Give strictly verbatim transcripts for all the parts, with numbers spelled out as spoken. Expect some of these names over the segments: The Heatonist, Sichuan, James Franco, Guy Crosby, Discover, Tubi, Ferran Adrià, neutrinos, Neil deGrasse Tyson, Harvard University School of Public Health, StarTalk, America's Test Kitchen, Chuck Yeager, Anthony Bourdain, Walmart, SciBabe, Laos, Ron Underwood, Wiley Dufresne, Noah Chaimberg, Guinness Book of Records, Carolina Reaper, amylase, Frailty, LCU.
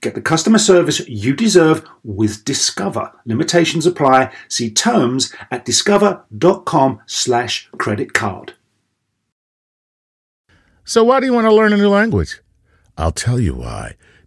Get the customer service you deserve with Discover. Limitations apply. See terms at discover.com slash credit card. So why do you want to learn a new language? I'll tell you why.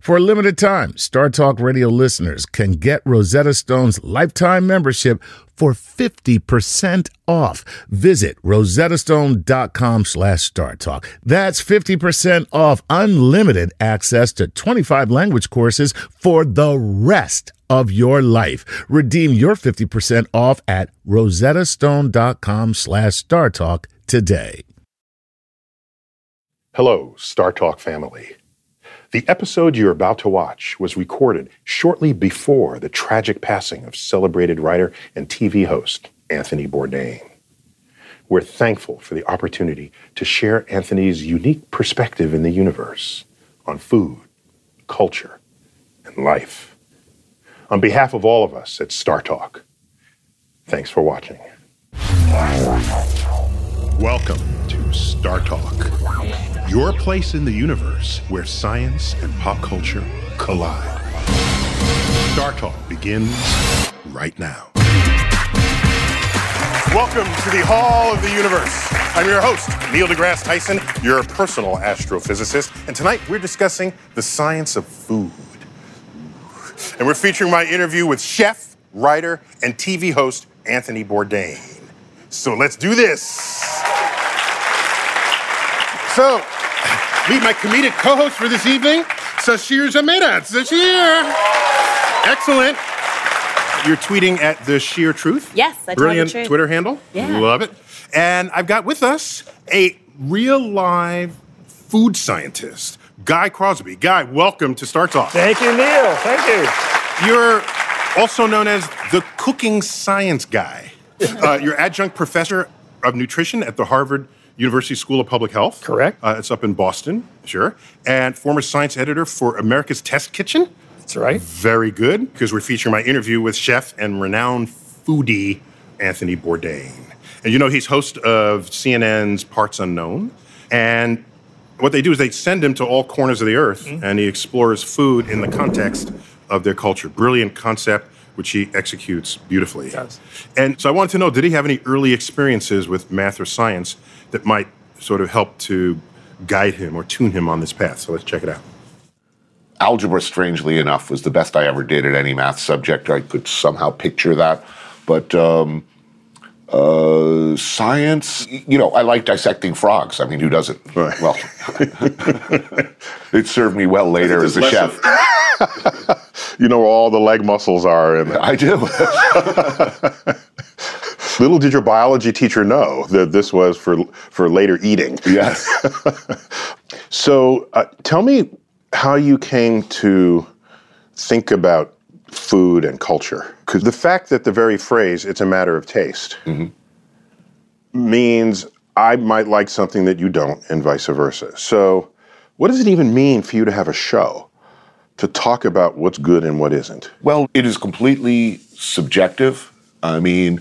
For a limited time, StarTalk Radio listeners can get Rosetta Stone's lifetime membership for fifty percent off. Visit rosettastone.com slash StarTalk. That's fifty percent off unlimited access to twenty-five language courses for the rest of your life. Redeem your fifty percent off at rosettastone.com slash StarTalk today. Hello, StarTalk family. The episode you're about to watch was recorded shortly before the tragic passing of celebrated writer and T V host Anthony Bourdain. We're thankful for the opportunity to share Anthony's unique perspective in the universe on food, culture, and life. On behalf of all of us at StarTalk, thanks for watching. Welcome to StarTalk. Your place in the universe where science and pop culture collide. StarTalk begins right now. Welcome to the Hall of the Universe. I'm your host, Neil deGrasse Tyson, your personal astrophysicist, and tonight we're discussing the science of food. And we're featuring my interview with chef, writer, and T V host Anthony Bourdain. So let's do this. So, meet my comedic co-host for this evening, Sasheer Zamata. Sasheer! Excellent. You're tweeting at the Sheer Truth. Yes, I tell the truth. Brilliant Twitter handle. Yeah. Love it. And I've got with us a real live food scientist, Guy Crosby. Guy, welcome to StarTalk. Thank you, Neil. Thank you. You're also known as the cooking science guy. uh, you're adjunct professor of nutrition at the Harvard University School of Public Health. Correct. Uh, it's up in Boston, sure. And former science editor for America's Test Kitchen. That's right. Very good, because we're featuring my interview with chef and renowned foodie Anthony Bourdain. And you know, he's host of C N N's Parts Unknown. And what they do is they send him to all corners of the earth, mm-hmm. and he explores food in the context of their culture. Brilliant concept, which he executes beautifully. He does. And so I wanted to know, did he have any early experiences with math or science that might sort of help to guide him or tune him on this path? So let's check it out. Algebra, strangely enough, was the best I ever did at any math subject. I could somehow picture that. But um, uh, science, you know, I like dissecting frogs. I mean, who doesn't? Right. Well, it served me well later as a lesson. Chef. You know where all the leg muscles are. And I do. Little did your biology teacher know that this was for for later eating. Yes. So uh, tell me how you came to think about food and culture. Because the fact that the very phrase, it's a matter of taste, mm-hmm. means I might like something that you don't and vice versa. So what does it even mean for you to have a show to talk about what's good and what isn't? Well, it is completely subjective. I mean,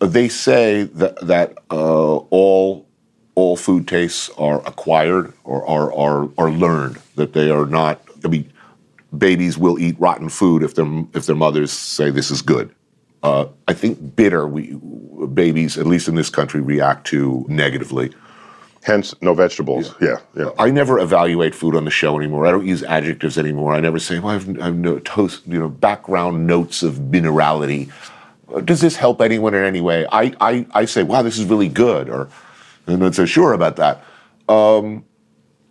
they say that, that uh, all all food tastes are acquired or are, are are learned, that they are not, I mean, babies will eat rotten food if their, if their mothers say this is good. Uh, I think bitter, we babies, at least in this country, react to negatively. Hence, no vegetables. Yeah. yeah, yeah. I never evaluate food on the show anymore. I don't use adjectives anymore. I never say, well, I've, I've no toast, you know, background notes of minerality. Does this help anyone in any way? I, I, I say, wow, this is really good, or I'm not so sure about that. Um,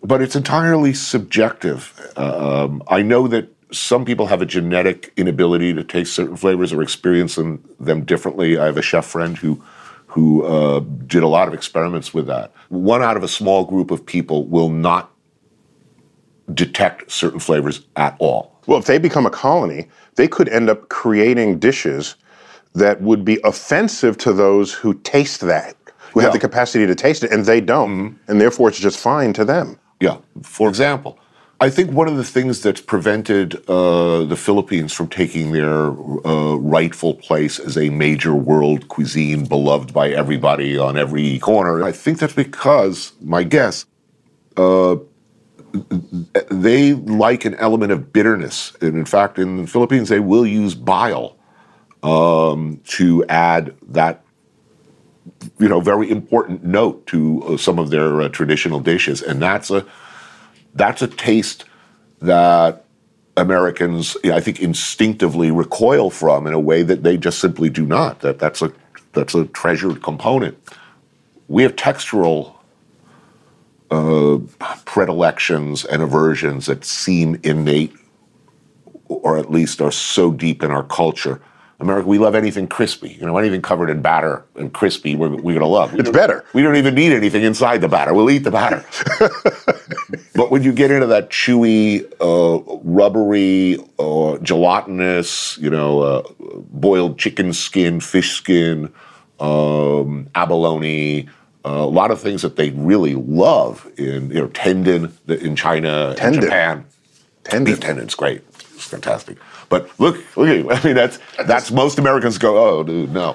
but it's entirely subjective. Um, I know that some people have a genetic inability to taste certain flavors or experience them, them differently. I have a chef friend who who uh, did a lot of experiments with that. One out of a small group of people will not detect certain flavors at all. Well, if they become a colony, they could end up creating dishes that would be offensive to those who taste that, who yeah. have the capacity to taste it, and they don't, mm-hmm. and therefore it's just fine to them. Yeah, for example, I think one of the things that's prevented uh, the Philippines from taking their uh, rightful place as a major world cuisine beloved by everybody on every corner, I think that's because, my guess, uh, they like an element of bitterness. And in fact, in the Philippines, they will use bile um, to add that, you know, very important note to uh, some of their uh, traditional dishes. And that's a That's a taste that Americans, you know, I think, instinctively recoil from in a way that they just simply do not. That that's a that's a treasured component. We have textural uh, predilections and aversions that seem innate, or at least are so deep in our culture. America, we love anything crispy. You know, anything covered in batter and crispy, we're, we're going to love. We it's better. We don't even need anything inside the batter. We'll eat the batter. But when you get into that chewy, uh, rubbery, uh, gelatinous, you know, uh, boiled chicken skin, fish skin, um, abalone, uh, a lot of things that they really love in, you know, tendon in China and Japan. Tendon. Beef tendon's great. It's fantastic. But look, look at you. I mean, that's, that's most Americans go, oh, dude, no.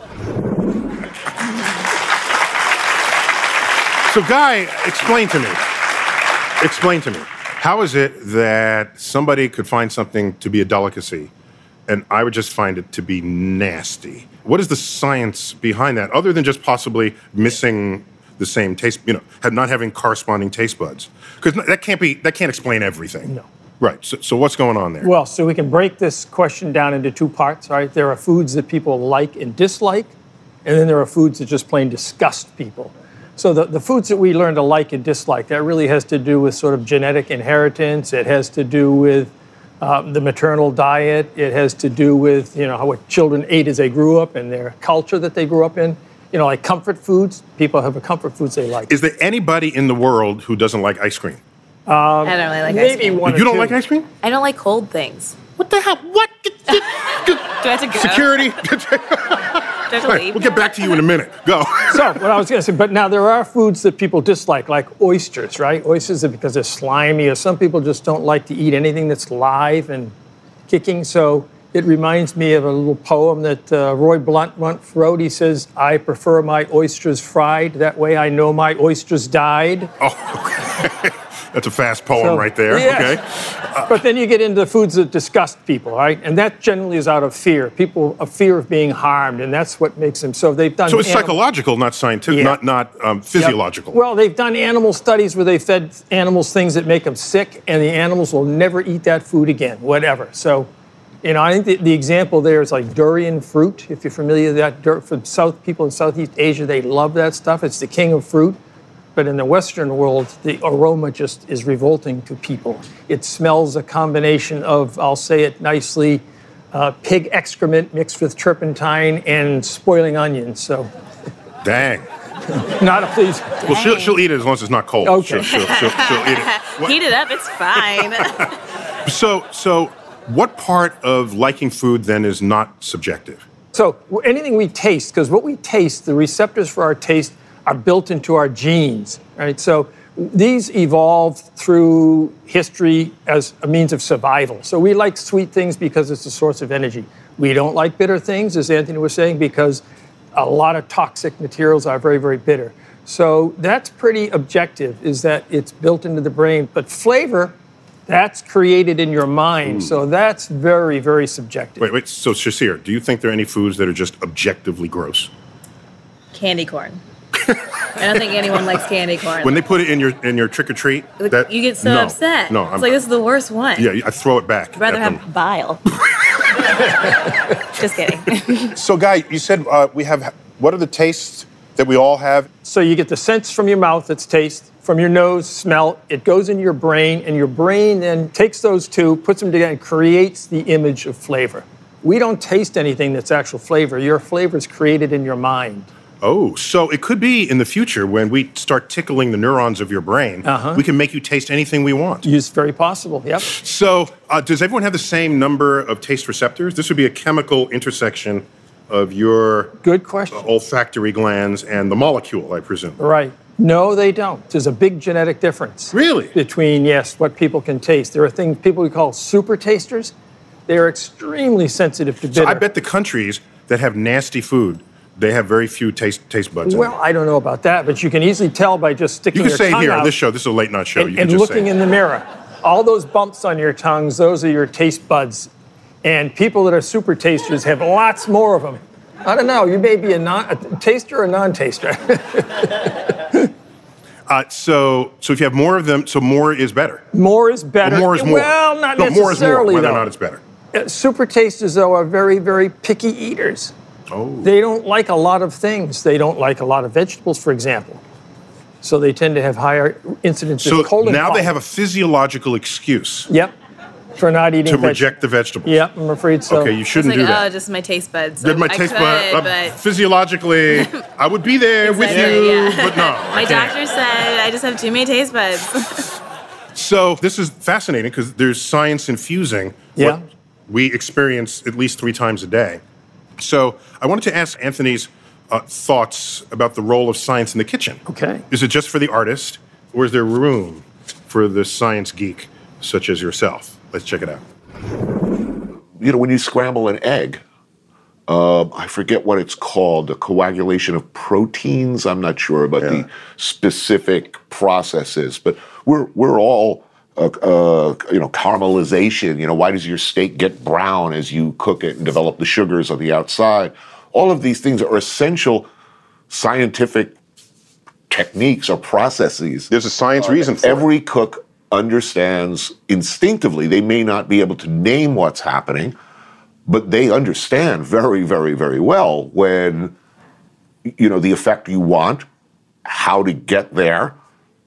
So, Guy, explain to me, explain to me, how is it that somebody could find something to be a delicacy and I would just find it to be nasty? What is the science behind that, other than just possibly missing the same taste, you know, have not having corresponding taste buds? Because that can't be, that can't explain everything. No. Right, so, so what's going on there? Well, so we can break this question down into two parts, right? There are foods that people like and dislike, and then there are foods that just plain disgust people. So the, the foods that we learn to like and dislike, that really has to do with sort of genetic inheritance. It has to do with uh, the maternal diet. It has to do with, you know, how what children ate as they grew up and their culture that they grew up in. You know, like comfort foods, people have a comfort foods they like. Is there anybody in the world who doesn't like ice cream? Um, I don't really like maybe ice cream. One you don't two. Like ice cream? I don't like cold things. What the hell? What? Do I have to go? Security. Do I have to leave? We'll get back to you in a minute. Go. So, what I was going to say, but now there are foods that people dislike, like oysters, right? Oysters are because they're slimy, or some people just don't like to eat anything that's live and kicking. So, it reminds me of a little poem that uh, Roy Blunt once wrote. He says, I prefer my oysters fried. That way I know my oysters died. Oh, okay. That's a fast poem so, right there, yes. okay. Uh, but then you get into foods that disgust people, right? And that generally is out of fear. People, a fear of being harmed, and that's what makes them, so they've done- So it's anim- psychological, not scientific, yeah. not, not um, physiological. Yep. Well, they've done animal studies where they fed animals things that make them sick, and the animals will never eat that food again, whatever. So, you know, I think the, the example there is like durian fruit, if you're familiar with that. Dur- for South people in Southeast Asia, they love that stuff. It's the king of fruit. But in the Western world, the aroma just is revolting to people. It smells a combination of, I'll say it nicely, uh, pig excrement mixed with turpentine and spoiling onions, so. Dang. Not a please. Well, she'll, she'll eat it as long as it's not cold. Okay. She'll, she'll, she'll, she'll eat it. What? Heat it up, it's fine. so, so what part of liking food then is not subjective? So anything we taste, because what we taste, the receptors for our taste are built into our genes, right? So these evolved through history as a means of survival. So we like sweet things because it's a source of energy. We don't like bitter things, as Anthony was saying, because a lot of toxic materials are very, very bitter. So that's pretty objective, is that it's built into the brain. But flavor, that's created in your mind. Ooh. So that's very, very subjective. Wait, wait, so Sasheer, do you think there are any foods that are just objectively gross? Candy corn. I don't think anyone likes candy corn. When they put it in your in your trick or treat, that, you get so no, upset. No, it's I'm, like this is the worst one. Yeah, I throw it back. I'd rather have them. Bile. Just kidding. So, Guy, you said uh, we have. What are the tastes that we all have? So you get the sense from your mouth, it's taste, from your nose, smell, it goes into your brain, and your brain then takes those two, puts them together, and creates the image of flavor. We don't taste anything that's actual flavor. Your flavor is created in your mind. Oh, so it could be in the future when we start tickling the neurons of your brain, uh-huh. we can make you taste anything we want. It's very possible, yep. So uh, does everyone have the same number of taste receptors? This would be a chemical intersection of your Good question. olfactory glands and the molecule, I presume. Right. No, they don't. There's a big genetic difference. Really? Between, yes, what people can taste. There are things people we call super tasters. They are extremely sensitive to bitter. So I bet the countries that have nasty food, they have very few taste taste buds. Well, I don't know about that, but you can easily tell by just sticking your tongue out. You can say here on this show, this is a late night show. And, you can and just looking say. in the mirror. All those bumps on your tongues, those are your taste buds. And people that are super tasters have lots more of them. I don't know, you may be a, non, a taster or a non-taster. uh, so so if you have more of them, so more is better. More is better. Well, more is more. Well, not no, necessarily, more is more, whether though. or not it's better. Uh, super tasters, though, are very, very picky eaters. Oh. They don't like a lot of things. They don't like a lot of vegetables, for example. So they tend to have higher incidence so of colon. So now they have a physiological excuse. Yep. For not eating to vegetables. reject the vegetables. Yeah, I'm afraid so. Okay, you shouldn't like, do that. Oh, just my taste buds. Did my I taste buds? But... Physiologically, I would be there exactly, with you, yeah. but no. My doctor said I just have too many taste buds. So this is fascinating because there's science infusing yeah. what we experience at least three times a day. So I wanted to ask Anthony's uh, thoughts about the role of science in the kitchen. Okay. Is it just for the artist, or is there room for the science geek such as yourself? Let's check it out. You know, when you scramble an egg, uh, I forget what it's called, the coagulation of proteins. I'm not sure about yeah. the specific processes, but we're we're all, uh, uh, you know, caramelization. You know, why does your steak get brown as you cook it and develop the sugars on the outside? All of these things are essential scientific techniques or processes. There's a science uh, reason for every it. cook understands instinctively. They may not be able to name what's happening, but they understand very, very, very well when, you know, the effect you want, how to get there,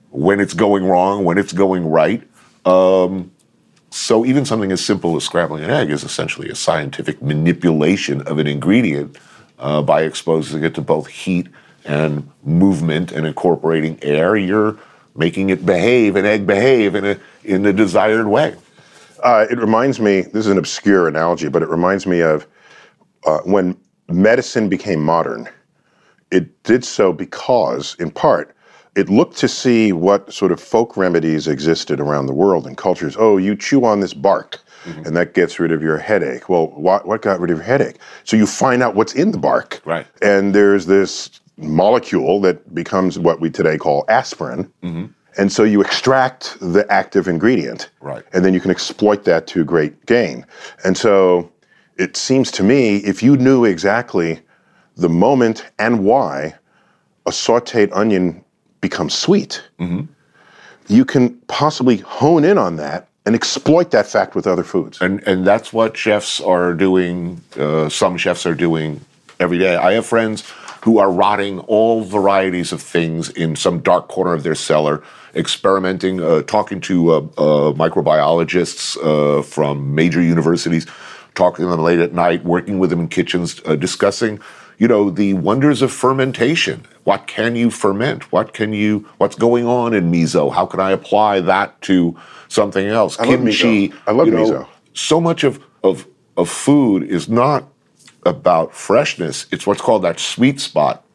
when it's going wrong, when it's going right. Um, so even something as simple as scrambling an egg is essentially a scientific manipulation of an ingredient uh, by exposing it to both heat and movement and incorporating air. You're making it behave, an egg behave in a in the desired way. Uh, it reminds me, this is an obscure analogy, but it reminds me of uh, when medicine became modern, it did so because, in part, it looked to see what sort of folk remedies existed around the world and cultures. Oh, you chew on this bark, mm-hmm. and that gets rid of your headache. Well, what, what got rid of your headache? So you find out what's in the bark, right? And there's this molecule that becomes what we today call aspirin. Mm-hmm. And so you extract the active ingredient, right? And then you can exploit that to great gain. And so it seems to me, if you knew exactly the moment and why a sauteed onion becomes sweet, mm-hmm. you can possibly hone in on that and exploit that fact with other foods. And and that's what chefs are doing, uh, some chefs are doing every day. I have friends who are rotting all varieties of things in some dark corner of their cellar, experimenting, uh, talking to uh, uh, microbiologists uh, from major universities, talking to them late at night, working with them in kitchens, uh, discussing, you know, the wonders of fermentation. What can you ferment? What can you? What's going on in miso? How can I apply that to something else? I Kimchi. Love miso. I love you know, miso. So much of, of of food is not about freshness. It's what's called that sweet spot,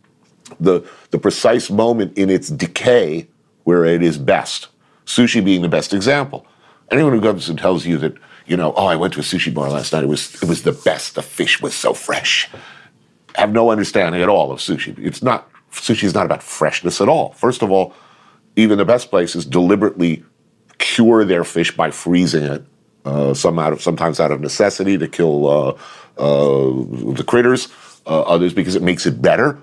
the the precise moment in its decay where it is best. Sushi being the best example. Anyone who comes and tells you that, you know, oh, I went to a sushi bar last night, it was it was the best, the fish was so fresh, have no understanding at all of sushi. It's not, sushi is not about freshness at all. First of all, even the best places deliberately cure their fish by freezing it, uh, some out of sometimes out of necessity to kill Uh, Uh, the critters, uh, others because it makes it better.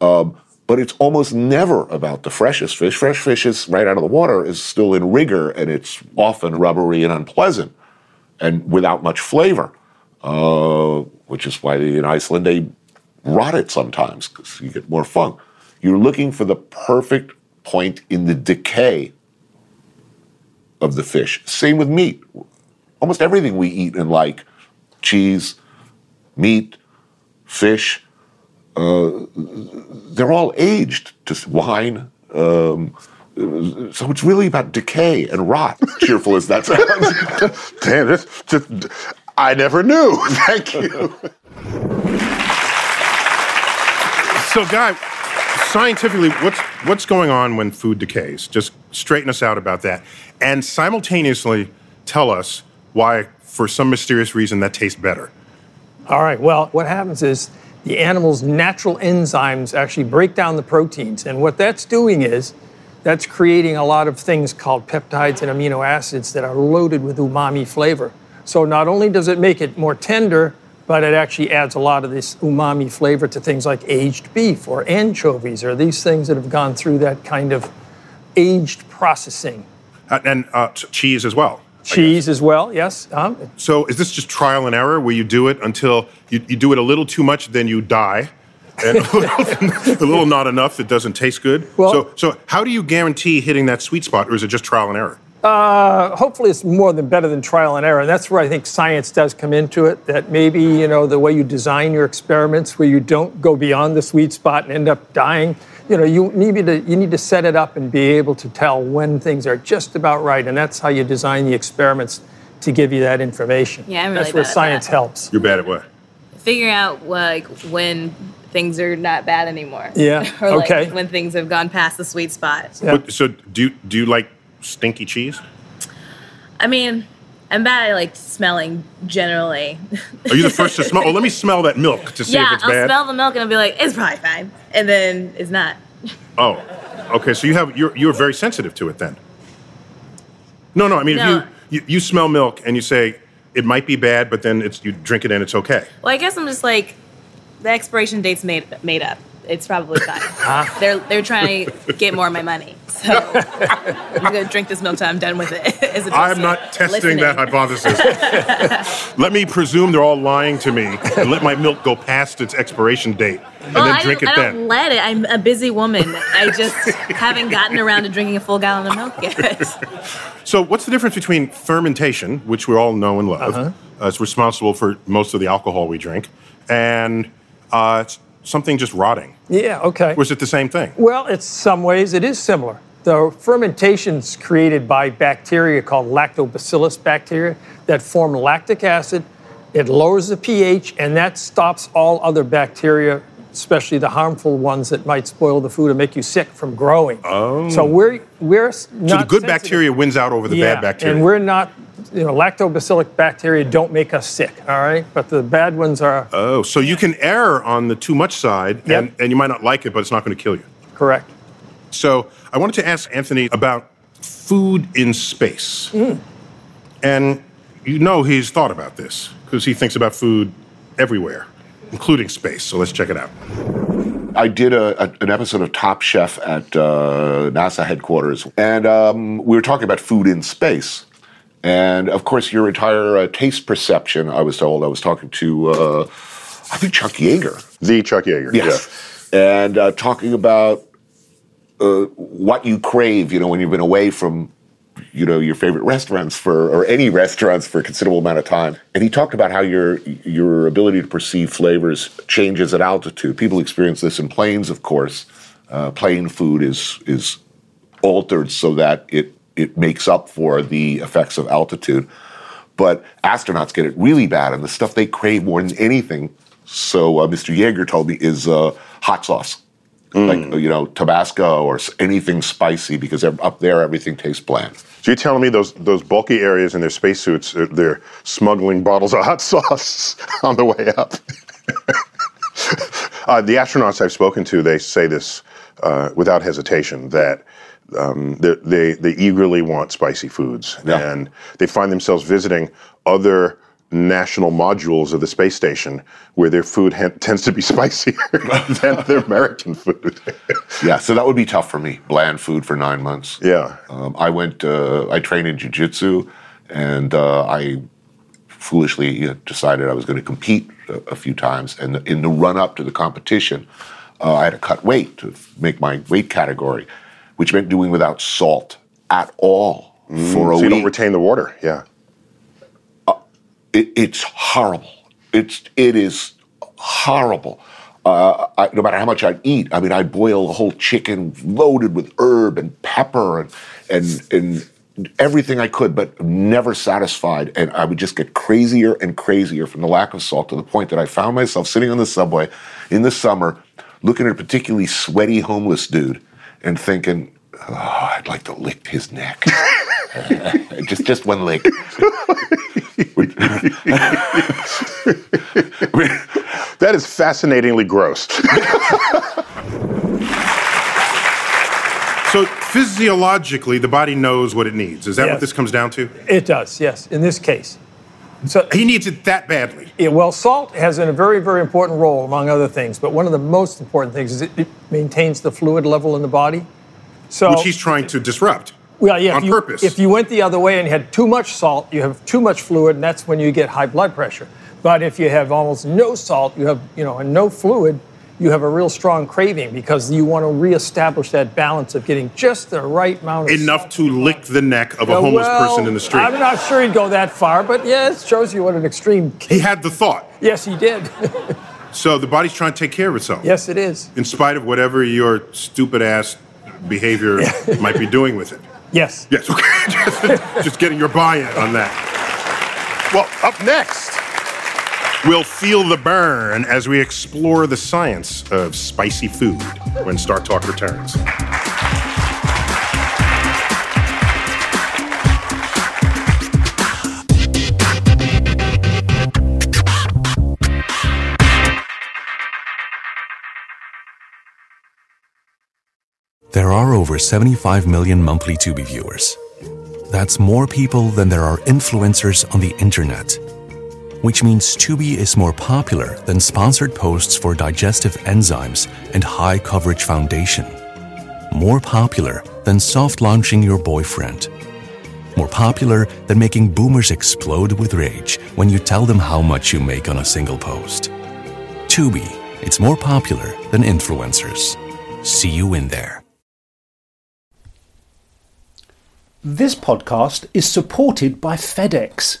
Um, but it's almost never about the freshest fish. Fresh fish is right out of the water is still in rigor, and it's often rubbery and unpleasant and without much flavor, uh, which is why in Iceland they rot it sometimes because you get more funk. You're looking for the perfect point in the decay of the fish. Same with meat. Almost everything we eat and like, cheese, meat, fish, Uh, they're all aged to wine. Um, so it's really about decay and rot, cheerful as that sounds. Damn it. Just, I never knew. Thank you. So, Guy, scientifically, what's, what's going on when food decays? Just straighten us out about that. And simultaneously tell us why, for some mysterious reason, that tastes better. All right. Well, what happens is the animal's natural enzymes actually break down the proteins. And what that's doing is, that's creating a lot of things called peptides and amino acids that are loaded with umami flavor. So not only does it make it more tender, but it actually adds a lot of this umami flavor to things like aged beef or anchovies or these things that have gone through that kind of aged processing. Uh, and uh, cheese as well. Cheese as well, yes. Um, so is this just trial and error where you do it until you, you do it a little too much, then you die, and a, little, a little not enough, it doesn't taste good? Well, so, so how do you guarantee hitting that sweet spot, or is it just trial and error? Uh, hopefully it's more than better than trial and error. And that's where I think science does come into it, that maybe, you know, the way you design your experiments where you don't go beyond the sweet spot and end up dying. You know, you need to you need to set it up and be able to tell when things are just about right, and that's how you design the experiments to give you that information. Yeah, I'm really that's where bad at science that. helps. You're bad at what? Figuring out like when things are not bad anymore. Yeah. Or like okay. when things have gone past the sweet spot. Yeah. But, so do you, do you like stinky cheese? I mean, I'm bad at like smelling generally. Are you the first to smell? Oh, let me smell that milk to see yeah, if it's I'll bad. Yeah, I'll smell the milk and I'll be like, it's probably fine, and then it's not. Oh, okay. So you have you're you're very sensitive to it then. No, no. I mean, no. If you, you you smell milk and you say it might be bad, but then it's you drink it and it's okay. Well, I guess I'm just like the expiration date's made made up. It's probably fine. Huh? They're they're trying to get more of my money. So I'm going to drink this milk till I'm done with it. As I'm not testing listening. that hypothesis. Let me presume they're all lying to me and let my milk go past its expiration date and well, then drink I, it I then. I don't let it. I'm a busy woman. I just haven't gotten around to drinking a full gallon of milk yet. So what's the difference between fermentation, which we all know and love, uh-huh. uh, it's responsible for most of the alcohol we drink, and uh, it's something just rotting? Yeah, okay. Or is it the same thing? Well, in some ways it is similar. The fermentation's created by bacteria called lactobacillus bacteria that form lactic acid. It lowers the pH, and that stops all other bacteria, especially the harmful ones that might spoil the food and make you sick, from growing. Oh. So we're we're not So the good sensitive. bacteria wins out over the yeah, bad bacteria. And we're not, you know, lactobacillus bacteria don't make us sick, all right? But the bad ones are... Oh, so you can err on the too much side, yep. and, and you might not like it, but it's not going to kill you. Correct. So I wanted to ask Anthony about food in space. Mm. And you know he's thought about this, because he thinks about food everywhere, including space. So let's check it out. I did a, a, an episode of Top Chef at uh, NASA headquarters, and um, we were talking about food in space. And, of course, your entire uh, taste perception, I was told, I was talking to, uh, I think, Chuck Yeager. The Chuck Yeager, yes. yeah. And uh, talking about uh, what you crave, you know, when you've been away from, you know, your favorite restaurants for, or any restaurants for a considerable amount of time. And he talked about how your your ability to perceive flavors changes at altitude. People experience this in planes, of course. Uh, plane food is is altered so that it, it makes up for the effects of altitude. But astronauts get it really bad, and the stuff they crave more than anything, so uh, Mister Yeager told me, is uh, hot sauce. Mm. Like, you know, Tabasco or anything spicy, because up there everything tastes bland. So you're telling me those those bulky areas in their spacesuits, they're, they're smuggling bottles of hot sauce on the way up. uh, the astronauts I've spoken to, they say this uh, without hesitation, that Um, they, they they eagerly want spicy foods, yeah. and they find themselves visiting other national modules of the space station where their food tends to be spicier than their American food. Yeah, so that would be tough for me, bland food for nine months. Yeah. Um, I went, uh, I trained in jiu-jitsu, and uh, I foolishly you know, decided I was going to compete a, a few times, and in the run-up to the competition, uh, I had to cut weight to make my weight category, which meant doing without salt at all mm, for a so week. So you don't retain the water, yeah. It, it's horrible. It's, it is horrible. Uh, I, no matter how much I eat, I mean, I boil a whole chicken loaded with herb and pepper and, and, and everything I could, but never satisfied. And I would just get crazier and crazier from the lack of salt, to the point that I found myself sitting on the subway in the summer, looking at a particularly sweaty homeless dude and thinking, oh, I'd like to lick his neck. just, just one lick. That is fascinatingly gross. So physiologically, the body knows what it needs. Is that yes. what this comes down to? It does, yes, in this case. So he needs it that badly. Yeah, well, salt has a very, very important role, among other things. But one of the most important things is it, it maintains the fluid level in the body. So, which he's trying to disrupt. Well, yeah, on if, purpose. You, if you went the other way and had too much salt, you have too much fluid, and that's when you get high blood pressure. But if you have almost no salt, you have, you know, and no fluid, you have a real strong craving, because you want to reestablish that balance of getting just the right amount of enough salt to lick the neck of a homeless well, person in the street. I'm not sure he'd go that far, but yeah, it shows you what an extreme case. He had the thought. Yes, he did. So the body's trying to take care of itself. Yes, it is. In spite of whatever your stupid-ass behavior might be doing with it. Yes. Yes, okay. just, just getting your buy-in on that. Well, up next, we'll feel the burn as we explore the science of spicy food when StarTalk returns. There are over seventy-five million monthly Tubi viewers. That's more people than there are influencers on the internet, which means Tubi is more popular than sponsored posts for digestive enzymes and high coverage foundation, more popular than soft launching your boyfriend, more popular than making boomers explode with rage when you tell them how much you make on a single post. Tubi, it's more popular than influencers. See you in there. This podcast is supported by FedEx.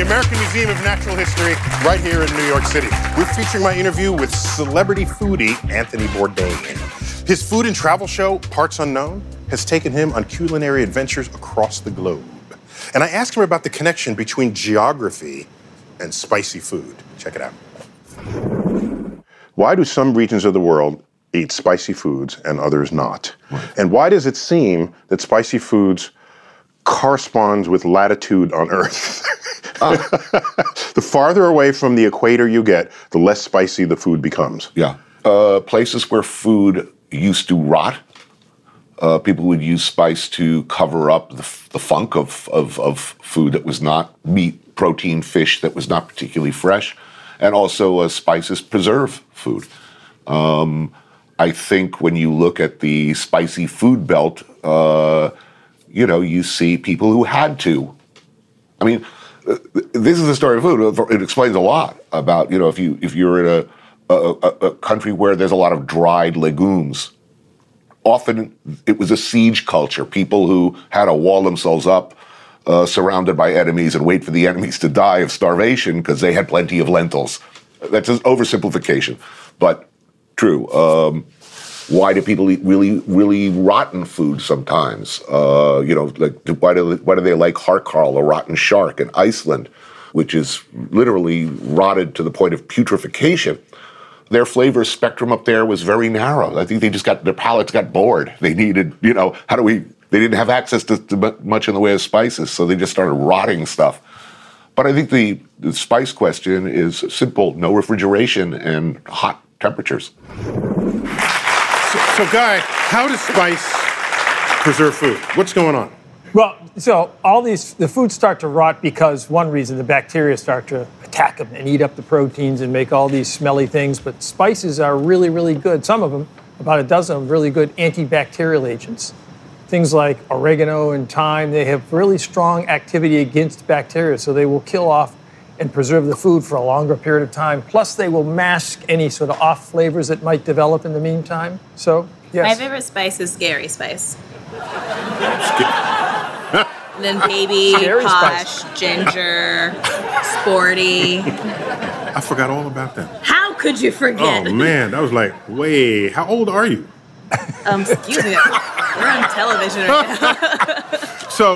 America's Museum of Natural History right here in New York City. We're featuring my interview with celebrity foodie Anthony Bourdain. His food and travel show, Parts Unknown, has taken him on culinary adventures across the globe. And I asked him about the connection between geography and spicy food. Check it out. Why do some regions of the world eat spicy foods and others not? Right. And why does it seem that spicy foods corresponds with latitude on Earth? ah. The farther away from the equator you get, the less spicy the food becomes. Yeah. Uh, places where food used to rot, uh, people would use spice to cover up the, the funk of, of, of food that was not meat, protein, fish that was not particularly fresh. And also uh, spices preserve food. Um, I think when you look at the spicy food belt, uh, you know, you see people who had to. I mean, this is the story of food. It explains a lot about, you know, if, you, if you're in a, a, a country where there's a lot of dried legumes, often it was a siege culture. People who had to wall themselves up Uh, surrounded by enemies and wait for the enemies to die of starvation because they had plenty of lentils. That's an oversimplification, but true. Um, why do people eat really, really rotten food sometimes? Uh, you know, like why do why do they like harkal, a rotten shark, in Iceland, which is literally rotted to the point of putrefaction? Their flavor spectrum up there was very narrow. I think they just got their palates got bored. They needed, you know, how do we? They didn't have access to, to much in the way of spices, so they just started rotting stuff. But I think the, the spice question is simple: no refrigeration and hot temperatures. So, so Guy, how does spice preserve food? What's going on? Well, so all these, the foods start to rot because one reason, the bacteria start to attack them and eat up the proteins and make all these smelly things, but spices are really, really good. Some of them, about a dozen of them, really good antibacterial agents. Things like oregano and thyme, they have really strong activity against bacteria, so they will kill off and preserve the food for a longer period of time. Plus, they will mask any sort of off flavors that might develop in the meantime. So, yes. My favorite spice is scary spice. Then baby, scary posh, spice. Ginger, sporty. I forgot all about that. How could you forget? Oh, man, that was like, wait, how old are you? Um, excuse me. We're on television right now. So,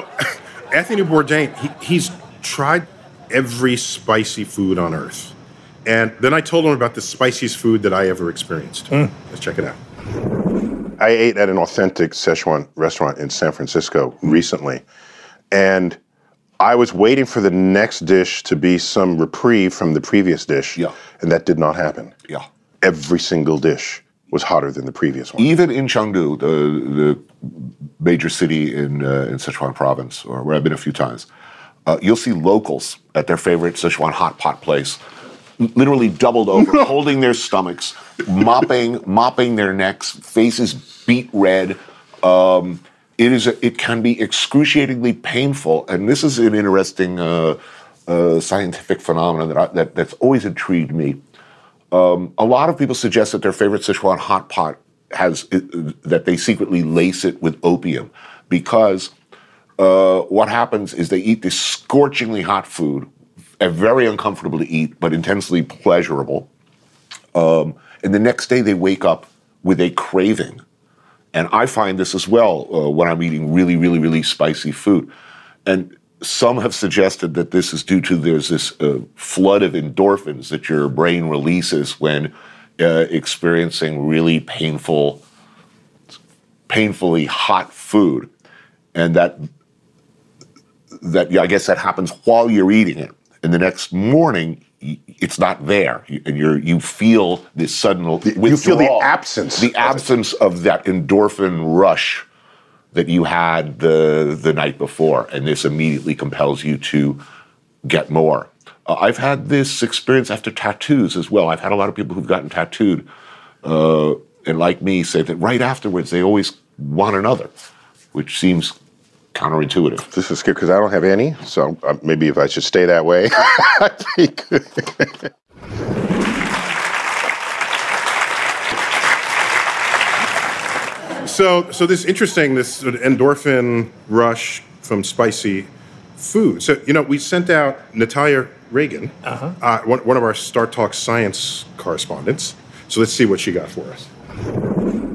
Anthony Bourdain, he, he's tried every spicy food on Earth. And then I told him about the spiciest food that I ever experienced. Mm. Let's check it out. I ate at an authentic Sichuan restaurant in San Francisco recently. And I was waiting for the next dish to be some reprieve from the previous dish. Yeah. And that did not happen. Yeah. Every single dish was hotter than the previous one. Even in Chengdu, the, the major city in uh, in Sichuan province, or where I've been a few times, uh, you'll see locals at their favorite Sichuan hot pot place, literally doubled over, no. holding their stomachs, mopping mopping their necks, faces beat red. Um, it is a, it can be excruciatingly painful, and this is an interesting uh, uh, scientific phenomenon that, I, that that's always intrigued me. Um, a lot of people suggest that their favorite Sichuan hot pot has, it, that they secretly lace it with opium because uh, what happens is they eat this scorchingly hot food, very uncomfortable to eat, but intensely pleasurable. Um, and the next day they wake up with a craving. And I find this as well uh, when I'm eating really, really, really spicy food. And some have suggested that this is due to there's this uh, flood of endorphins that your brain releases when uh, experiencing really painful, painfully hot food, and that that yeah, I guess that happens while you're eating it. And the next morning, it's not there, and you you feel this sudden withdrawal. You feel the absence, the absence of that endorphin rush that you had the the night before, and this immediately compels you to get more. Uh, I've had this experience after tattoos as well. I've had a lot of people who've gotten tattooed, uh, and like me, say that right afterwards they always want another, which seems counterintuitive. This is good because I don't have any, so uh, maybe if I should stay that way, I'd be good. So, so this is interesting, this sort of endorphin rush from spicy food. So, you know, we sent out Natalia Reagan, uh-huh. uh, one, one of our StarTalk science correspondents. So let's see what she got for us.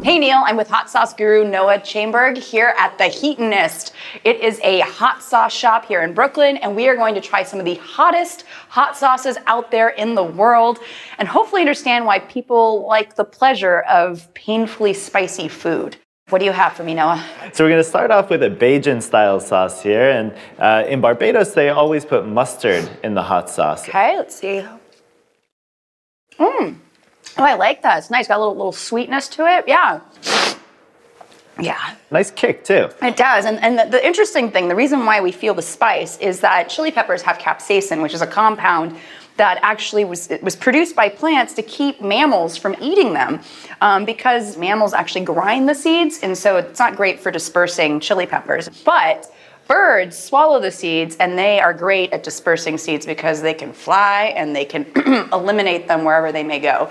Hey, Neil. I'm with hot sauce guru Noah Chaimberg here at The Heatonist. It is a hot sauce shop here in Brooklyn, and we are going to try some of the hottest hot sauces out there in the world and hopefully understand why people like the pleasure of painfully spicy food. What do you have for me, Noah? So we're going to start off with a Bajan-style sauce here. And uh, in Barbados, they always put mustard in the hot sauce. Okay, let's see. Mmm. Oh, I like that. It's nice. Got a little, little sweetness to it. Yeah. Yeah. Nice kick, too. It does. And, and the, the interesting thing, the reason why we feel the spice is that chili peppers have capsaicin, which is a compound that actually was it was produced by plants to keep mammals from eating them um, because mammals actually grind the seeds, and so it's not great for dispersing chili peppers. But birds swallow the seeds, and they are great at dispersing seeds because they can fly and they can eliminate them wherever they may go.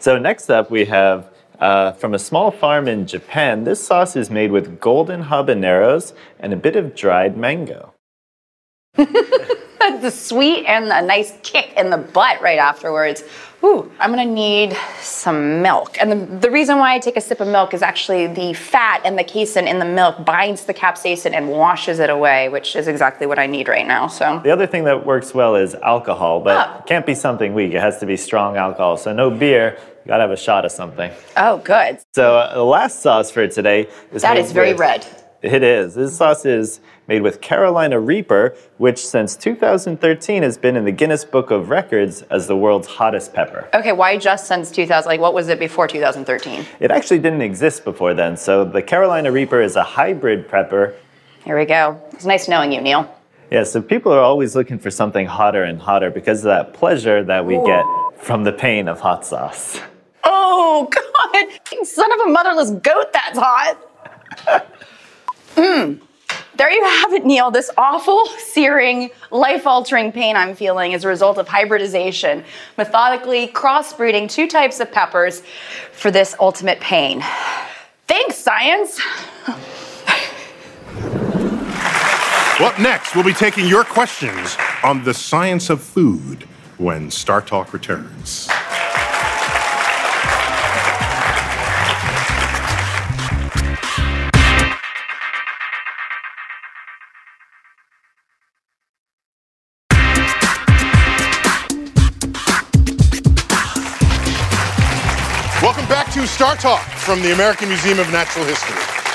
So next up we have Uh, from a small farm in Japan, this sauce is made with golden habaneros and a bit of dried mango. The sweet and a nice kick in the butt right afterwards. Ooh, I'm gonna need some milk. And the, the reason why I take a sip of milk is actually the fat and the casein in the milk binds the capsaicin and washes it away, which is exactly what I need right now, so. The other thing that works well is alcohol, but oh. It can't be something weak. It has to be strong alcohol, so no beer. Gotta have a shot of something. Oh, good. So uh, the last sauce for today is that is very with, red. It is. This sauce is made with Carolina Reaper, which since two thousand thirteen has been in the Guinness Book of Records as the world's hottest pepper. Okay, why just since two thousand? Like, what was it before two thousand thirteen? It actually didn't exist before then. So the Carolina Reaper is a hybrid pepper. Here we go. It's nice knowing you, Neil. Yeah, so people are always looking for something hotter and hotter because of that pleasure that we Ooh. Get from the pain of hot sauce. Oh, God, son of a motherless goat, that's hot. Mmm. There you have it, Neil. This awful, searing, life-altering pain I'm feeling is a result of hybridization, methodically crossbreeding two types of peppers for this ultimate pain. Thanks, science. Well, up next, we'll be taking your questions on the science of food when StarTalk returns. Star Talk from the American Museum of Natural History.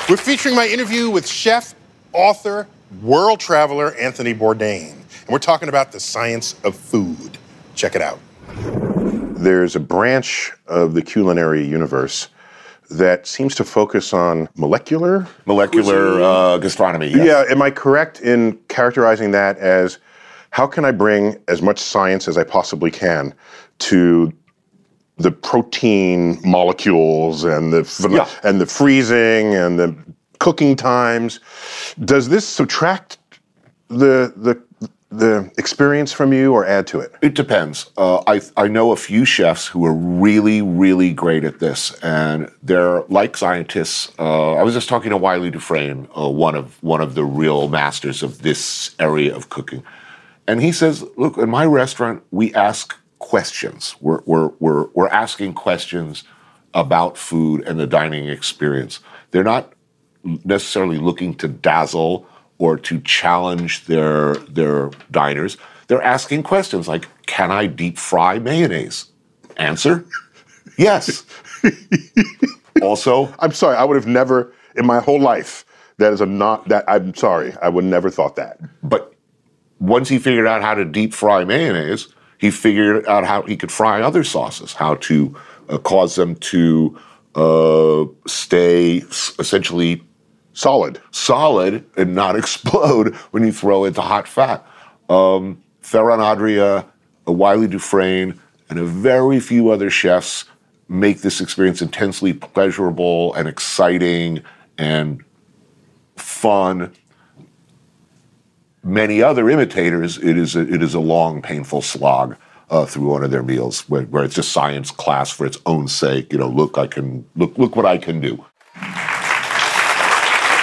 We're featuring my interview with chef, author, world traveler Anthony Bourdain. And we're talking about the science of food. Check it out. There's a branch of the culinary universe that seems to focus on molecular? Molecular uh, gastronomy, yes. Yeah, am I correct in characterizing that as how can I bring as much science as I possibly can to the protein molecules and the phen- yeah. and the freezing and the cooking times? Does this subtract the the the experience from you or add to it? It depends. Uh, I I know a few chefs who are really really great at this, and they're like scientists. Uh, I was just talking to Wiley Dufresne, uh, one of one of the real masters of this area of cooking, and he says, "Look, in my restaurant, we ask." Questions. We're, we're, we're, we're asking questions about food and the dining experience. They're not necessarily looking to dazzle or to challenge their, their diners. They're asking questions like, can I deep fry mayonnaise? Answer, yes. Also, I'm sorry, I would have never in my whole life, that is a not, that I'm sorry, I would never thought that. But once he figured out how to deep fry mayonnaise, he figured out how he could fry other sauces, how to uh, cause them to uh, stay s- essentially solid, solid and not explode when you throw into hot fat. Um, Ferran Adrià, Wiley Dufresne, and a very few other chefs make this experience intensely pleasurable and exciting and fun. Many other imitators, it is a, it is a long, painful slog uh, through one of their meals, where, where it's just science class for its own sake. You know, look, I can look, look what I can do.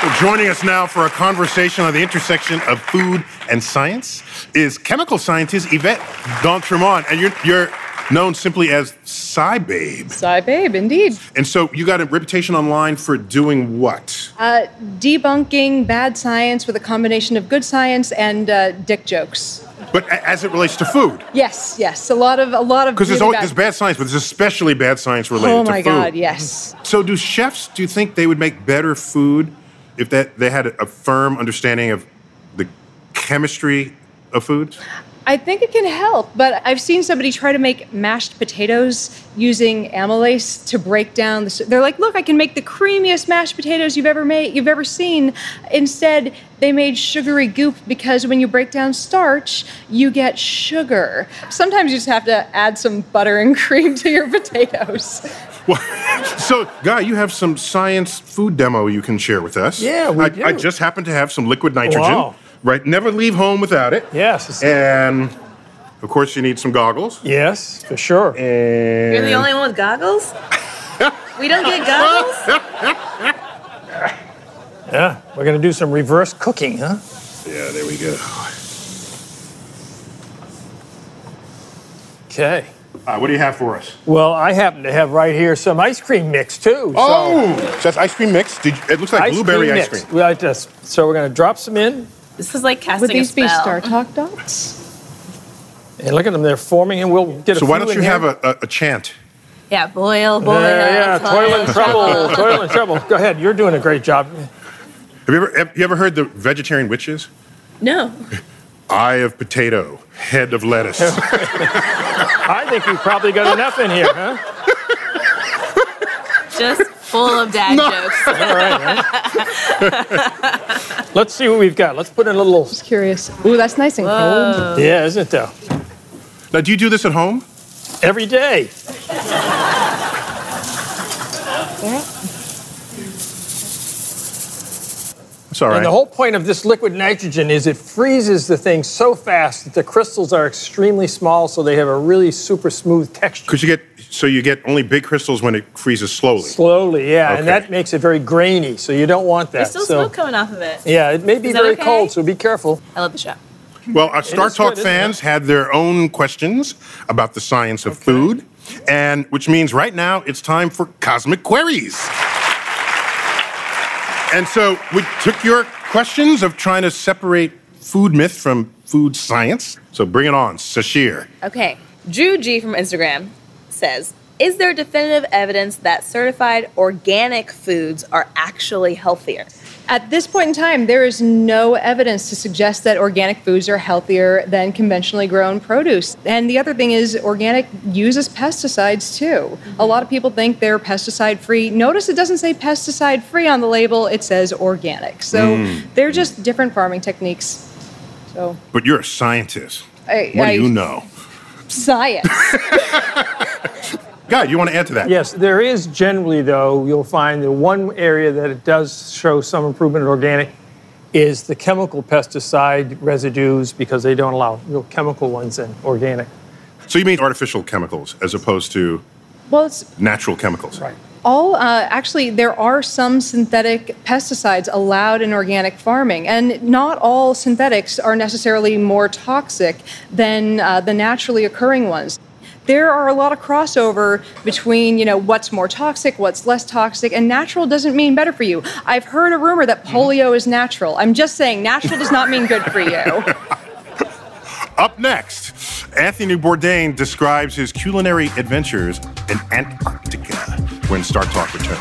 Well, joining us now for a conversation on the intersection of food and science is chemical scientist Yvette d'Entremont, and you're, you're known simply as SciBabe. SciBabe, indeed. And so you got a reputation online for doing what? Uh, debunking bad science with a combination of good science and uh, dick jokes. But as it relates to food? Yes, yes. A lot of... a lot of. Because there's, really there's bad science, but there's especially bad science related oh to food. Oh, my God, yes. So do chefs, do you think they would make better food if that they had a firm understanding of the chemistry of food? I think it can help, but I've seen somebody try to make mashed potatoes using amylase to break down the... They're like, look, I can make the creamiest mashed potatoes you've ever made, you've ever seen. Instead, they made sugary goop because when you break down starch, you get sugar. Sometimes you just have to add some butter and cream to your potatoes. Well, so, Guy, you have some science food demo you can share with us. Yeah, we I, do. I just happen to have some liquid nitrogen. Wow. Right, never leave home without it. Yes. And, of course, you need some goggles. Yes, for sure. And you're the only one with goggles? We don't get goggles? Yeah, we're going to do some reverse cooking, huh? Yeah, there we go. Okay. Uh, what do you have for us? Well, I happen to have right here some ice cream mix, too. Oh, so, so that's ice cream mix? Did you, it looks like ice blueberry cream ice mix. cream. Well, just, so we're going to drop some in. This is like casting a spell. Would these be StarTalk dots? And look at them, they're forming, and we'll get a few in here. So why don't you have a, a, a chant? Yeah, boil, boil, uh, yeah, toil in trouble, toil in trouble. Go ahead, you're doing a great job. Have you ever, have you ever heard the vegetarian witches? No. Eye of potato, head of lettuce. I think we probably got enough in here, huh? Just full of dad no. jokes. All right, huh? Let's see what we've got. Let's put in a little... Just curious. Ooh, that's nice and Whoa. cold. Yeah, isn't it, though? Now, do you do this at home? Every day. Yeah. It's all right. And the whole point of this liquid nitrogen is it freezes the thing so fast that the crystals are extremely small, so they have a really super smooth texture. Because you get... So you get only big crystals when it freezes slowly? Slowly, yeah, okay. And that makes it very grainy, so you don't want that. There's still so. smoke coming off of it. Yeah, it may be very okay? cold, so be careful. I love the show. Well, our StarTalk fans had their own questions about the science of okay. food, and which means right now it's time for Cosmic Queries. And so we took your questions of trying to separate food myth from food science, so bring it on, Sasheer. Okay, Drew G from Instagram says, is there definitive evidence that certified organic foods are actually healthier? At this point in time, there is no evidence to suggest that organic foods are healthier than conventionally grown produce. And the other thing is organic uses pesticides too. Mm-hmm. A lot of people think they're pesticide-free. Notice it doesn't say pesticide-free on the label. It says organic. So mm. they're just different farming techniques. So, But you're a scientist. I, what I, do you know? Science. Guy, you want to add to that? Yes, there is generally, though, you'll find the one area that it does show some improvement in organic is the chemical pesticide residues because they don't allow real chemical ones in organic. So you mean artificial chemicals as opposed to well, it's, natural chemicals? Right. All, uh, actually, there are some synthetic pesticides allowed in organic farming, and not all synthetics are necessarily more toxic than uh, the naturally occurring ones. There are a lot of crossover between, you know, what's more toxic, what's less toxic, and natural doesn't mean better for you. I've heard a rumor that polio is natural. I'm just saying, natural does not mean good for you. Up next, Anthony Bourdain describes his culinary adventures in Antarctica when StarTalk returns.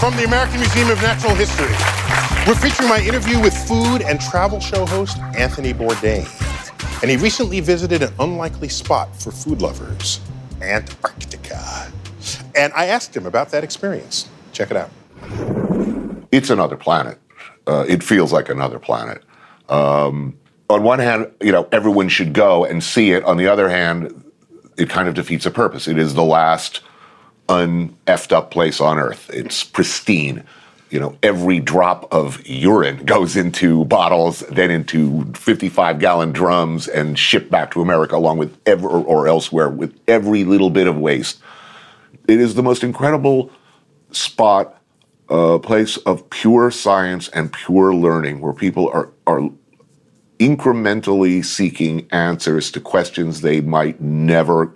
From the American Museum of Natural History, we're featuring my interview with food and travel show host Anthony Bourdain. And he recently visited an unlikely spot for food lovers, Antarctica. And I asked him about that experience. Check it out. It's another planet. Uh, it feels like another planet. Um, on one hand, you know, everyone should go and see it. On the other hand, it kind of defeats a purpose. It is the last un-effed up place on Earth. It's pristine. You know, every drop of urine goes into bottles, then into fifty-five gallon drums and shipped back to America along with ever or elsewhere with every little bit of waste. It is the most incredible spot, uh, place of pure science and pure learning where people are, are incrementally seeking answers to questions they might never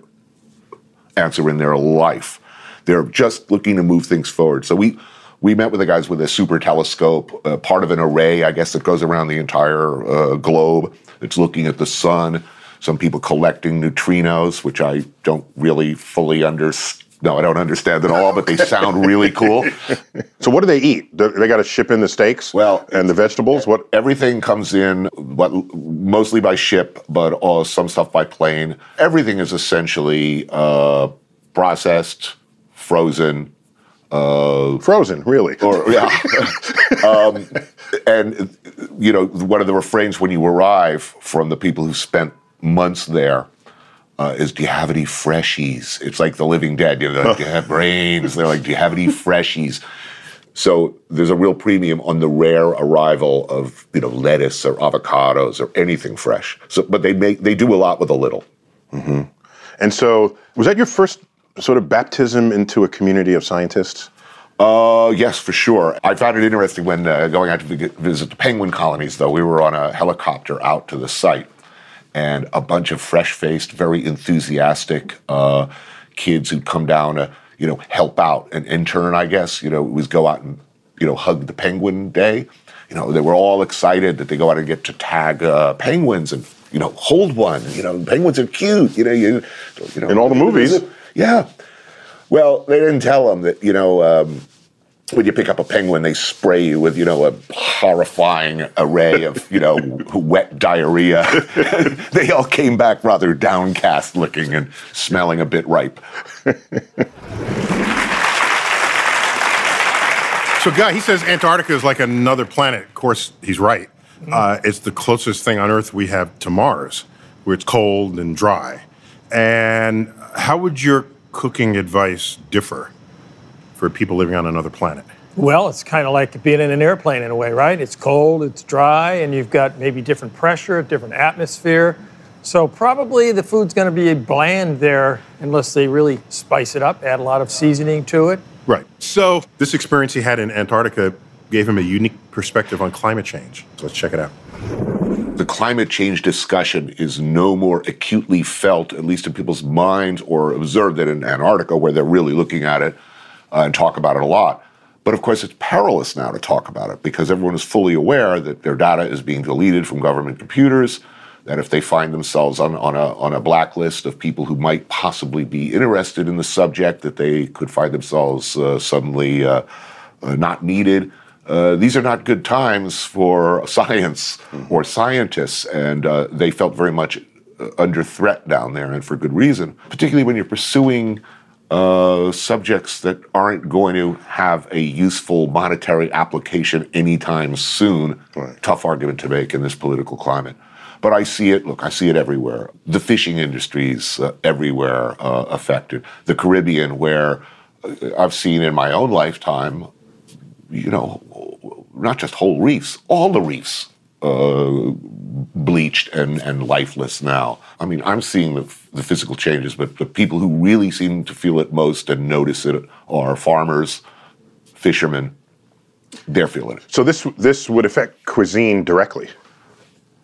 answer in their life. They're just looking to move things forward. So we we met with the guys with a super telescope, uh, part of an array, I guess, that goes around the entire uh, globe. It's looking at the sun. Some people collecting neutrinos, which I don't really fully understand. No, I don't understand at all, but they sound really cool. So what do they eat? Do they got to ship in the steaks well, and the vegetables? What everything comes in, what, mostly by ship, but all, some stuff by plane. Everything is essentially uh, processed, frozen. Uh, frozen, really? Or, yeah. um, and, you know, one of the refrains when you arrive from the people who spent months there Uh, is, do you have any freshies? It's like the living dead. You know, like, do you have brains? They're like, do you have any freshies? So there's a real premium on the rare arrival of, you know, lettuce or avocados or anything fresh. So, but they make they do a lot with a little. Mm-hmm. And so, was that your first sort of baptism into a community of scientists? Uh, yes, for sure. I found it interesting when uh, going out to visit the penguin colonies, though. We were on a helicopter out to the site. And a bunch of fresh-faced, very enthusiastic uh, kids who'd come down to, you know, help out. An intern, I guess, you know, was go out and, you know, hug the penguin day. You know, they were all excited that they go out and get to tag uh, penguins and, you know, hold one. You know, penguins are cute. You know, you, you know. In all the movies. Yeah. Well, they didn't tell them that, you know, um, when you pick up a penguin, they spray you with, you know, a horrifying array of, you know, wet diarrhea. They all came back rather downcast looking and smelling a bit ripe. So Guy, he says Antarctica is like another planet. Of course, he's right. Uh, it's the closest thing on Earth we have to Mars, where it's cold and dry. And how would your cooking advice differ for people living on another planet? Well, it's kind of like being in an airplane in a way, right? It's cold, it's dry, and you've got maybe different pressure, different atmosphere. So probably the food's going to be bland there unless they really spice it up, add a lot of seasoning to it. Right. So this experience he had in Antarctica gave him a unique perspective on climate change. So let's check it out. The climate change discussion is no more acutely felt, at least in people's minds or observed, than in Antarctica, where they're really looking at it Uh, and talk about it a lot. But of course, it's perilous now to talk about it because everyone is fully aware that their data is being deleted from government computers, that if they find themselves on, on a on a blacklist of people who might possibly be interested in the subject, that they could find themselves uh, suddenly uh, uh, not needed. uh, these are not good times for science mm-hmm. or scientists, and uh, they felt very much under threat down there, and for good reason, particularly when you're pursuing uh, subjects that aren't going to have a useful monetary application anytime soon. Right. Tough argument to make in this political climate. But I see it, look, I see it everywhere. The fishing industries uh, everywhere uh, affected. The Caribbean, where I've seen in my own lifetime, you know, not just whole reefs, all the reefs uh, bleached and, and lifeless now. I mean, I'm seeing the, the physical changes, but the people who really seem to feel it most and notice it are farmers, fishermen. They're feeling it. So this, this would affect cuisine directly?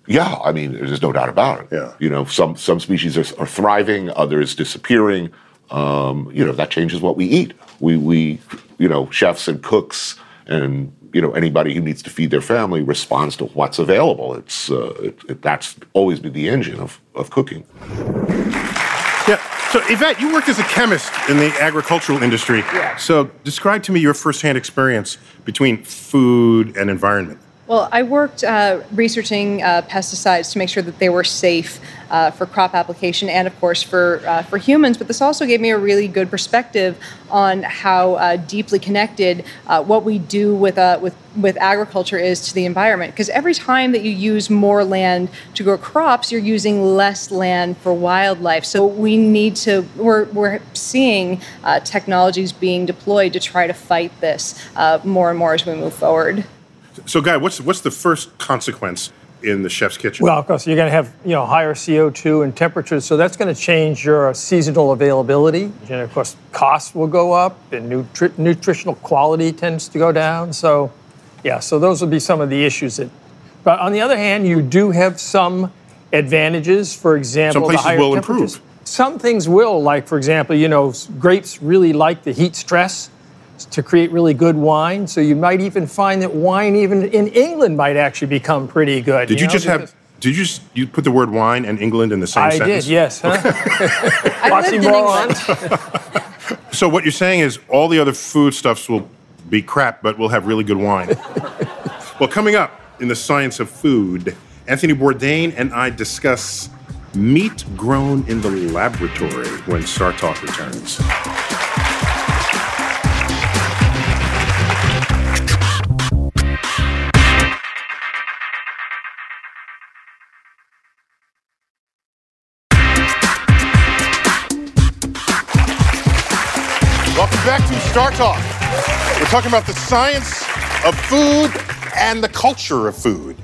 Yeah, I mean, there's no doubt about it. Yeah. You know, some, some species are, are thriving, others disappearing. Um, you know, that changes what we eat. We, we, you know, chefs and cooks and, you know, anybody who needs to feed their family responds to what's available. It's, uh, it, it, that's always been the engine of, of cooking. Yeah. So, Yvette, you worked as a chemist in the agricultural industry. Yeah. So describe to me your firsthand experience between food and environment. Well, I worked uh, researching uh, pesticides to make sure that they were safe uh, for crop application and, of course, for uh, for humans. But this also gave me a really good perspective on how uh, deeply connected uh, what we do with uh, with with agriculture is to the environment. Because every time that you use more land to grow crops, you're using less land for wildlife. So we need to we're we're seeing uh, technologies being deployed to try to fight this uh, more and more as we move forward. So, Guy, what's what's the first consequence in the chef's kitchen? Well, of course, you're going to have you know higher C O two and temperatures, so that's going to change your seasonal availability. And of course, costs will go up, and nutri- nutritional quality tends to go down. So, yeah, so those will be some of the issues. That, but on the other hand, you do have some advantages. For example, some places the higher will improve. Some things will, like for example, you know, grapes really like the heat stress to create really good wine. So you might even find that wine even in England might actually become pretty good. Did you, you know? just have, did you just, you put the word wine and England in the same I sentence? I did, yes. Huh? Okay. I lived in England. So what you're saying is all the other foodstuffs will be crap, but we'll have really good wine. Well, coming up in the science of food, Anthony Bourdain and I discuss meat grown in the laboratory when StarTalk returns. StarTalk. We're talking about the science of food and the culture of food.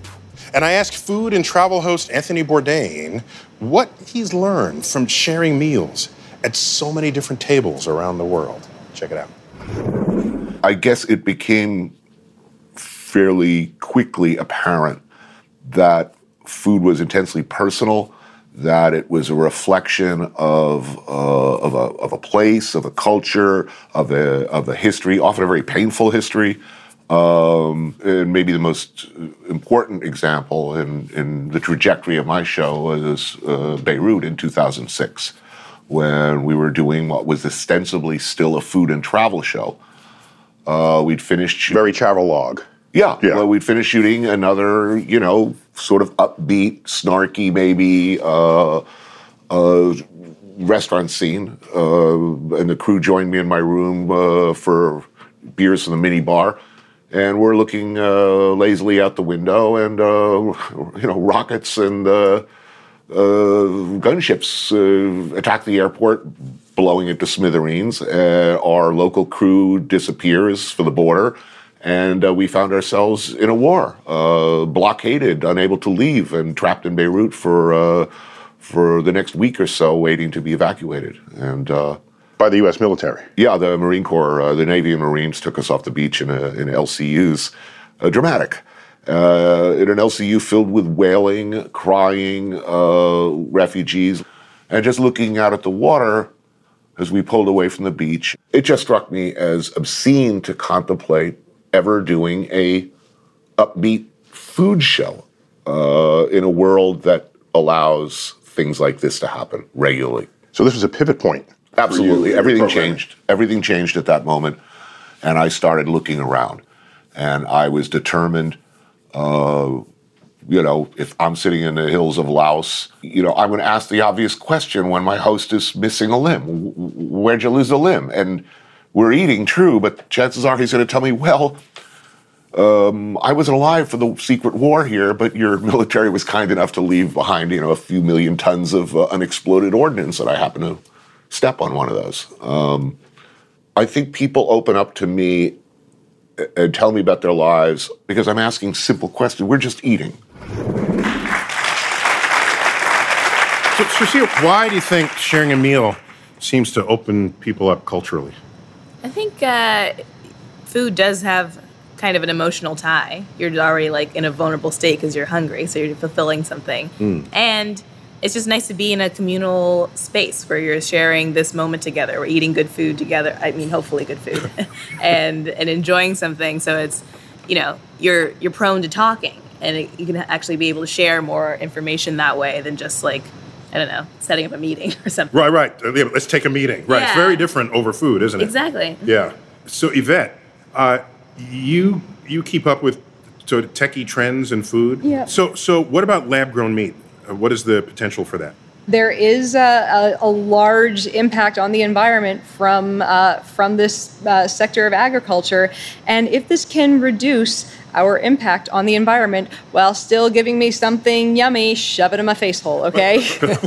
And I asked food and travel host Anthony Bourdain what he's learned from sharing meals at so many different tables around the world. Check it out. I guess it became fairly quickly apparent that food was intensely personal, that it was a reflection of uh, of, a, of a place, of a culture, of a of a history, often a very painful history. Um, and maybe the most important example in, in the trajectory of my show was uh, Beirut in two thousand six, when we were doing what was ostensibly still a food and travel show. Uh, we'd finished... Very travel log. Yeah, yeah. Well, we'd finished shooting another, you know, sort of upbeat, snarky, maybe uh, uh, restaurant scene, uh, and the crew joined me in my room uh, for beers in the mini bar, and we're looking uh, lazily out the window, and uh, you know, rockets and uh, uh, gunships uh, attack the airport, blowing it to smithereens. Uh, our local crew disappears for the border. And uh, we found ourselves in a war, uh, blockaded, unable to leave, and trapped in Beirut for uh, for the next week or so, waiting to be evacuated. And uh, by the U S military. Yeah, the Marine Corps, uh, the Navy and Marines took us off the beach in, a, in L C Us. Uh, dramatic. Uh, in an L C U filled with wailing, crying uh, refugees. And just looking out at the water as we pulled away from the beach, it just struck me as obscene to contemplate ever doing a upbeat food show uh, in a world that allows things like this to happen regularly. So this was a pivot point. Absolutely. Everything changed. Everything changed at that moment. And I started looking around. And I was determined, uh, you know, if I'm sitting in the hills of Laos, you know, I'm going to ask the obvious question when my host is missing a limb. Where'd you lose a limb? And we're eating, true, but chances are he's going to tell me, well, um, I wasn't alive for the secret war here, but your military was kind enough to leave behind, you know, a few million tons of uh, unexploded ordnance, and I happen to step on one of those. Um, I think people open up to me and tell me about their lives because I'm asking simple questions. We're just eating. So, Sasheer, why do you think sharing a meal seems to open people up culturally? I think uh, food does have kind of an emotional tie. You're already like in a vulnerable state because you're hungry, so you're fulfilling something. Mm. And it's just nice to be in a communal space where you're sharing this moment together. We're eating good food together. I mean, hopefully good food, and and enjoying something. So it's, you know, you're you're prone to talking, and it, you can actually be able to share more information that way than just like, I don't know, setting up a meeting or something. Right, right. Let's take a meeting. Right. Yeah. It's very different over food, isn't it? Exactly. Yeah. So Yvette, uh, you you keep up with sort of techie trends in food. Yeah. So so what about lab-grown meat? What is the potential for that? There is a, a, a large impact on the environment from uh, from this uh, sector of agriculture. And if this can reduce our impact on the environment while still giving me something yummy, shove it in my face hole, okay? But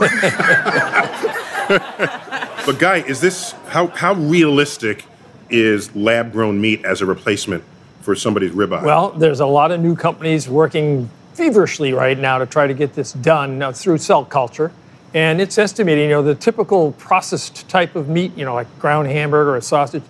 Guy, is this, how, how realistic is lab-grown meat as a replacement for somebody's ribeye? Well, there's a lot of new companies working feverishly right now to try to get this done uh, through cell culture. And it's estimated, you know, the typical processed type of meat, you know, like ground hamburger or sausage,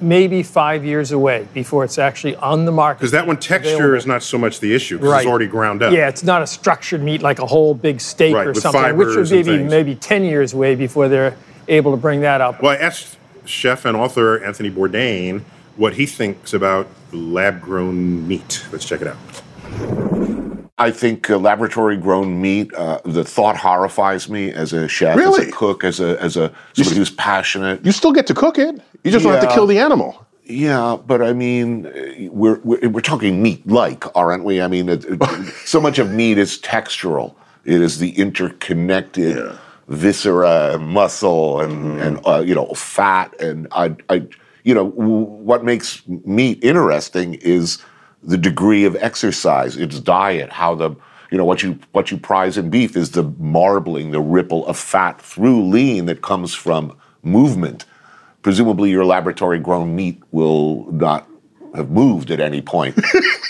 maybe five years away before it's actually on the market. Because that one texture available. Is not so much the issue, because right. It's already ground up. Yeah, it's not a structured meat like a whole big steak right, or something, which would be maybe, maybe ten years away before they're able to bring that up. Well, I asked chef and author Anthony Bourdain what he thinks about lab-grown meat. Let's check it out. I think uh, laboratory-grown meat, uh, the thought horrifies me as a chef, really? As a cook, as a as a somebody who's passionate. You still get to cook it. You just yeah. don't have to kill the animal. Yeah, but I mean, we're we're, we're talking meat-like, aren't we? I mean, it, it, so much of meat is textural. It is the interconnected yeah. viscera, and muscle, and mm-hmm. and uh, you know, fat, and I I you know w- what makes meat interesting is the degree of exercise, its diet, how the, you know, what you what you prize in beef is the marbling, the ripple of fat through lean that comes from movement. Presumably your laboratory-grown meat will not have moved at any point.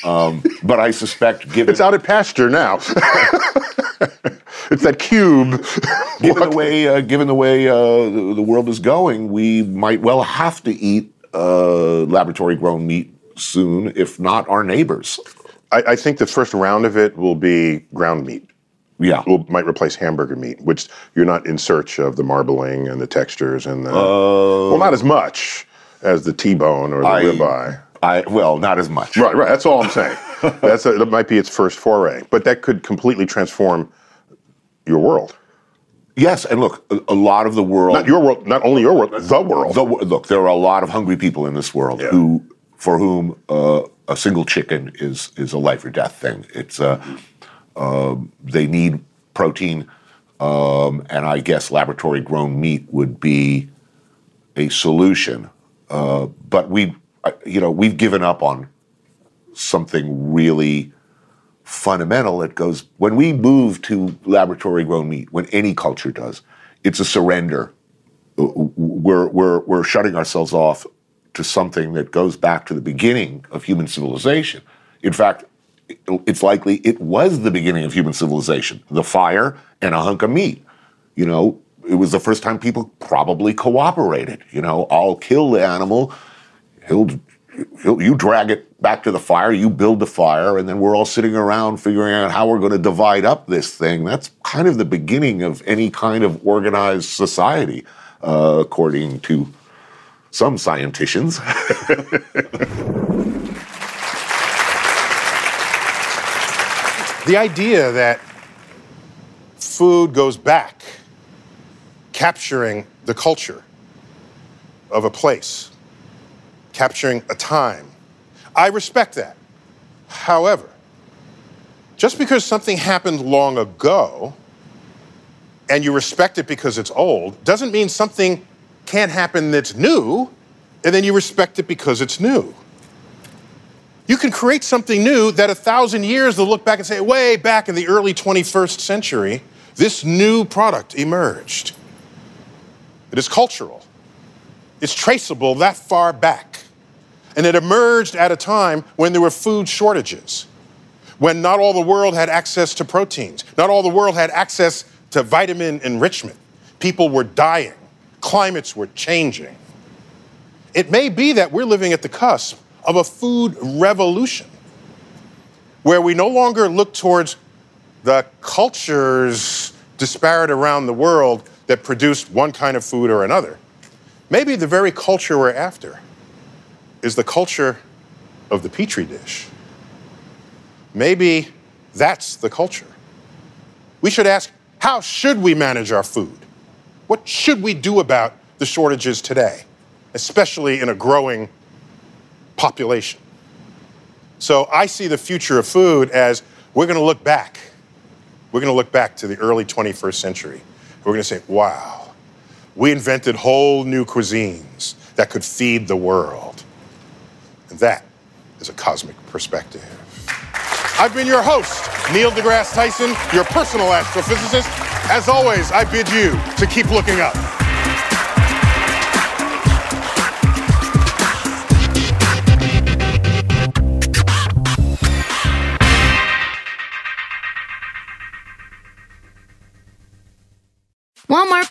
um, but I suspect given... It's out at pasture now. It's that cube. Given the way, uh, given the, way uh, the, the world is going, we might well have to eat uh, laboratory-grown meat soon, if not our neighbors. I, I think the first round of it will be ground meat. Yeah. It might replace hamburger meat, which you're not in search of the marbling and the textures and the... Uh, well, not as much as the T-bone or the I, ribeye. I, well, not as much. Right, right. That's all I'm saying. That's a, that might be its first foray. But that could completely transform your world. Yes, and look, a, a lot of the world... Not your world, not only your world, the world. The, look, there are a lot of hungry people in this world yeah. who... for whom uh, a single chicken is is a life or death thing. It's uh, uh, they need protein, um, and I guess laboratory-grown meat would be a solution. Uh, but we, you know, we've given up on something really fundamental. It goes when we move to laboratory-grown meat, when any culture does, it's a surrender. We're we're we're shutting ourselves off to something that goes back to the beginning of human civilization. In fact, it's likely it was the beginning of human civilization, the fire and a hunk of meat. You know, it was the first time people probably cooperated. You know, I'll kill the animal, he'll, he'll, you drag it back to the fire, you build the fire, and then we're all sitting around figuring out how we're going to divide up this thing. That's kind of the beginning of any kind of organized society, uh, according to some scienticians. The idea that food goes back, capturing the culture of a place, capturing a time. I respect that. However, just because something happened long ago and you respect it because it's old doesn't mean something can't happen that's new and then you respect it because it's new. You can create something new that a thousand years they'll look back and say, way back in the early twenty-first century, this new product emerged. It is cultural. It's traceable that far back. And it emerged at a time when there were food shortages, when not all the world had access to proteins, not all the world had access to vitamin enrichment. People were dying. Climates were changing. It may be that we're living at the cusp of a food revolution, where we no longer look towards the cultures disparate around the world that produced one kind of food or another. Maybe the very culture we're after is the culture of the Petri dish. Maybe that's the culture. We should ask, how should we manage our food? What should we do about the shortages today, especially in a growing population? So I see the future of food as we're going to look back. We're going to look back to the early twenty-first century. We're going to say, wow, we invented whole new cuisines that could feed the world. And that is a cosmic perspective. I've been your host, Neil deGrasse Tyson, your personal astrophysicist. As always, I bid you to keep looking up. Walmart